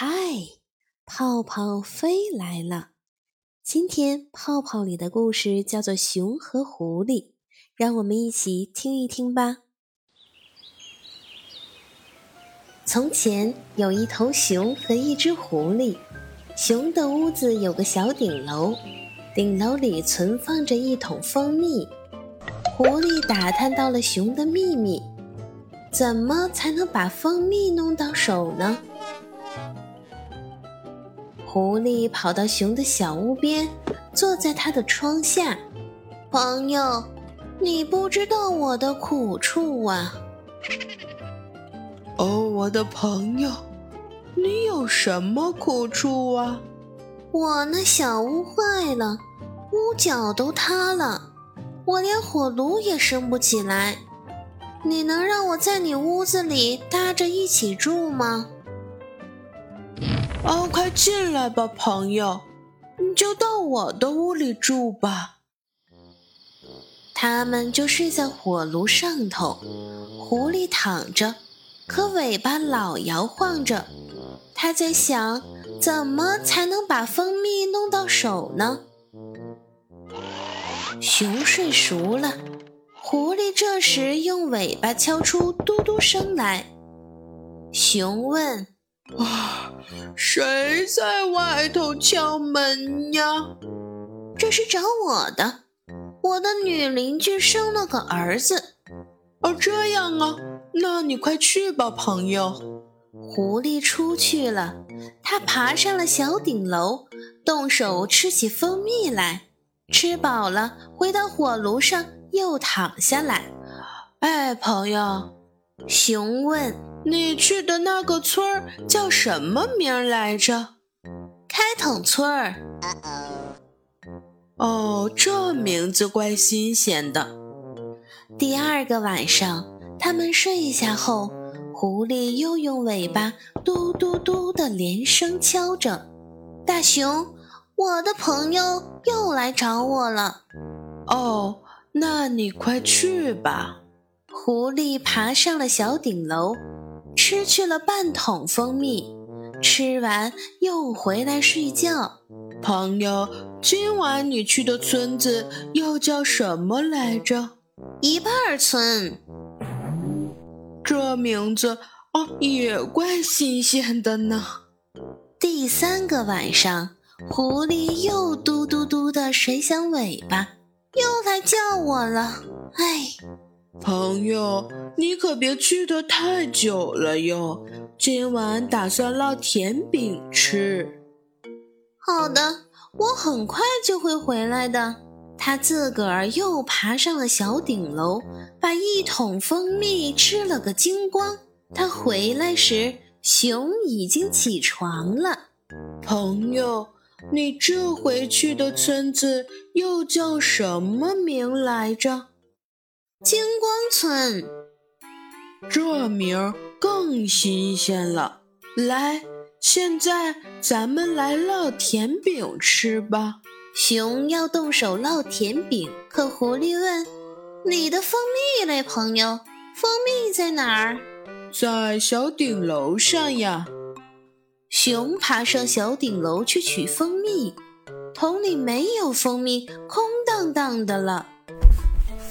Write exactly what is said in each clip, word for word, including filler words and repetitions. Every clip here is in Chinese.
嗨，泡泡飞来了。今天泡泡里的故事叫做《熊和狐狸》，让我们一起听一听吧。从前有一头熊和一只狐狸，熊的屋子有个小顶楼，顶楼里存放着一桶蜂蜜。狐狸打探到了熊的秘密，怎么才能把蜂蜜弄到手呢？狐狸跑到熊的小屋边，坐在他的窗下。朋友，你不知道我的苦处啊。哦，我的朋友，你有什么苦处啊？我那小屋坏了，屋角都塌了，我连火炉也升不起来。你能让我在你屋子里搭着一起住吗？哦，快进来吧，朋友，你就到我的屋里住吧。他们就睡在火炉上头，狐狸躺着，可尾巴老摇晃着。他在想，怎么才能把蜂蜜弄到手呢？熊睡熟了，狐狸这时用尾巴敲出嘟嘟声来。熊问，啊，谁在外头敲门呀？这是找我的，我的女邻居生了个儿子。哦，这样啊，那你快去吧，朋友。狐狸出去了，他爬上了小顶楼，动手吃起蜂蜜来。吃饱了，回到火炉上又躺下来。哎，朋友，熊问，你去的那个村儿叫什么名来着？开桶村儿。哦，这名字怪新鲜的。第二个晚上，他们睡下后，狐狸又用尾巴嘟嘟嘟的连声敲着。大熊，我的朋友又来找我了。哦，那你快去吧。狐狸爬上了小顶楼，吃去了半桶蜂蜜，吃完又回来睡觉。朋友，今晚你去的村子又叫什么来着？一半村。这名字哦，也怪新鲜的呢。第三个晚上，狐狸又嘟嘟嘟地甩响尾巴，又来叫我了。哎，朋友，你可别去得太久了哟，今晚打算烙甜饼吃。好的，我很快就会回来的。他自个儿又爬上了小顶楼，把一桶蜂蜜吃了个精光。他回来时，熊已经起床了。朋友，你这回去的村子又叫什么名来着？金光村。这名更新鲜了。来，现在咱们来烙甜饼吃吧。熊要动手烙甜饼，可狐狸问，你的蜂蜜嘞，朋友？蜂蜜在哪儿？在小顶楼上呀。熊爬上小顶楼去取蜂蜜，桶里没有蜂蜜，空荡荡的了。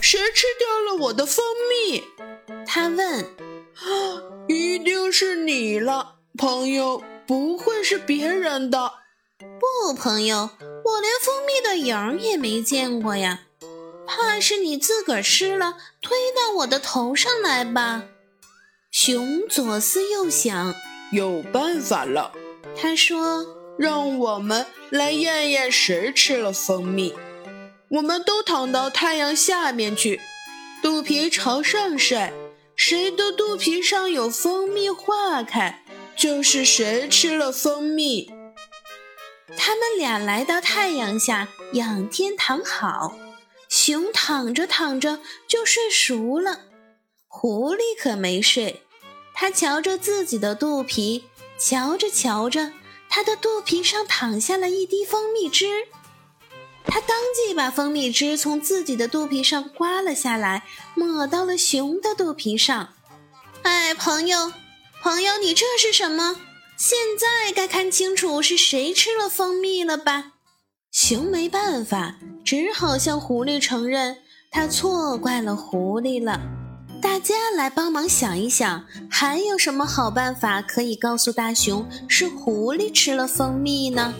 谁吃掉了我的蜂蜜？他问。一定是你了，朋友，不会是别人的。不，朋友，我连蜂蜜的影儿也没见过呀，怕是你自个儿吃了，推到我的头上来吧。熊左思右想，有办法了。他说，让我们来验验谁吃了蜂蜜。我们都躺到太阳下面去，肚皮朝上晒，谁的肚皮上有蜂蜜化开，就是谁吃了蜂蜜。他们俩来到太阳下，仰天躺好。熊躺着躺着就睡熟了，狐狸可没睡。他瞧着自己的肚皮，瞧着瞧着，他的肚皮上淌下了一滴蜂蜜汁。他当即把蜂蜜汁从自己的肚皮上刮了下来，抹到了熊的肚皮上。哎，朋友，朋友，你这是什么？现在该看清楚是谁吃了蜂蜜了吧？熊没办法，只好向狐狸承认他错怪了狐狸了。大家来帮忙想一想，还有什么好办法可以告诉大熊是狐狸吃了蜂蜜呢？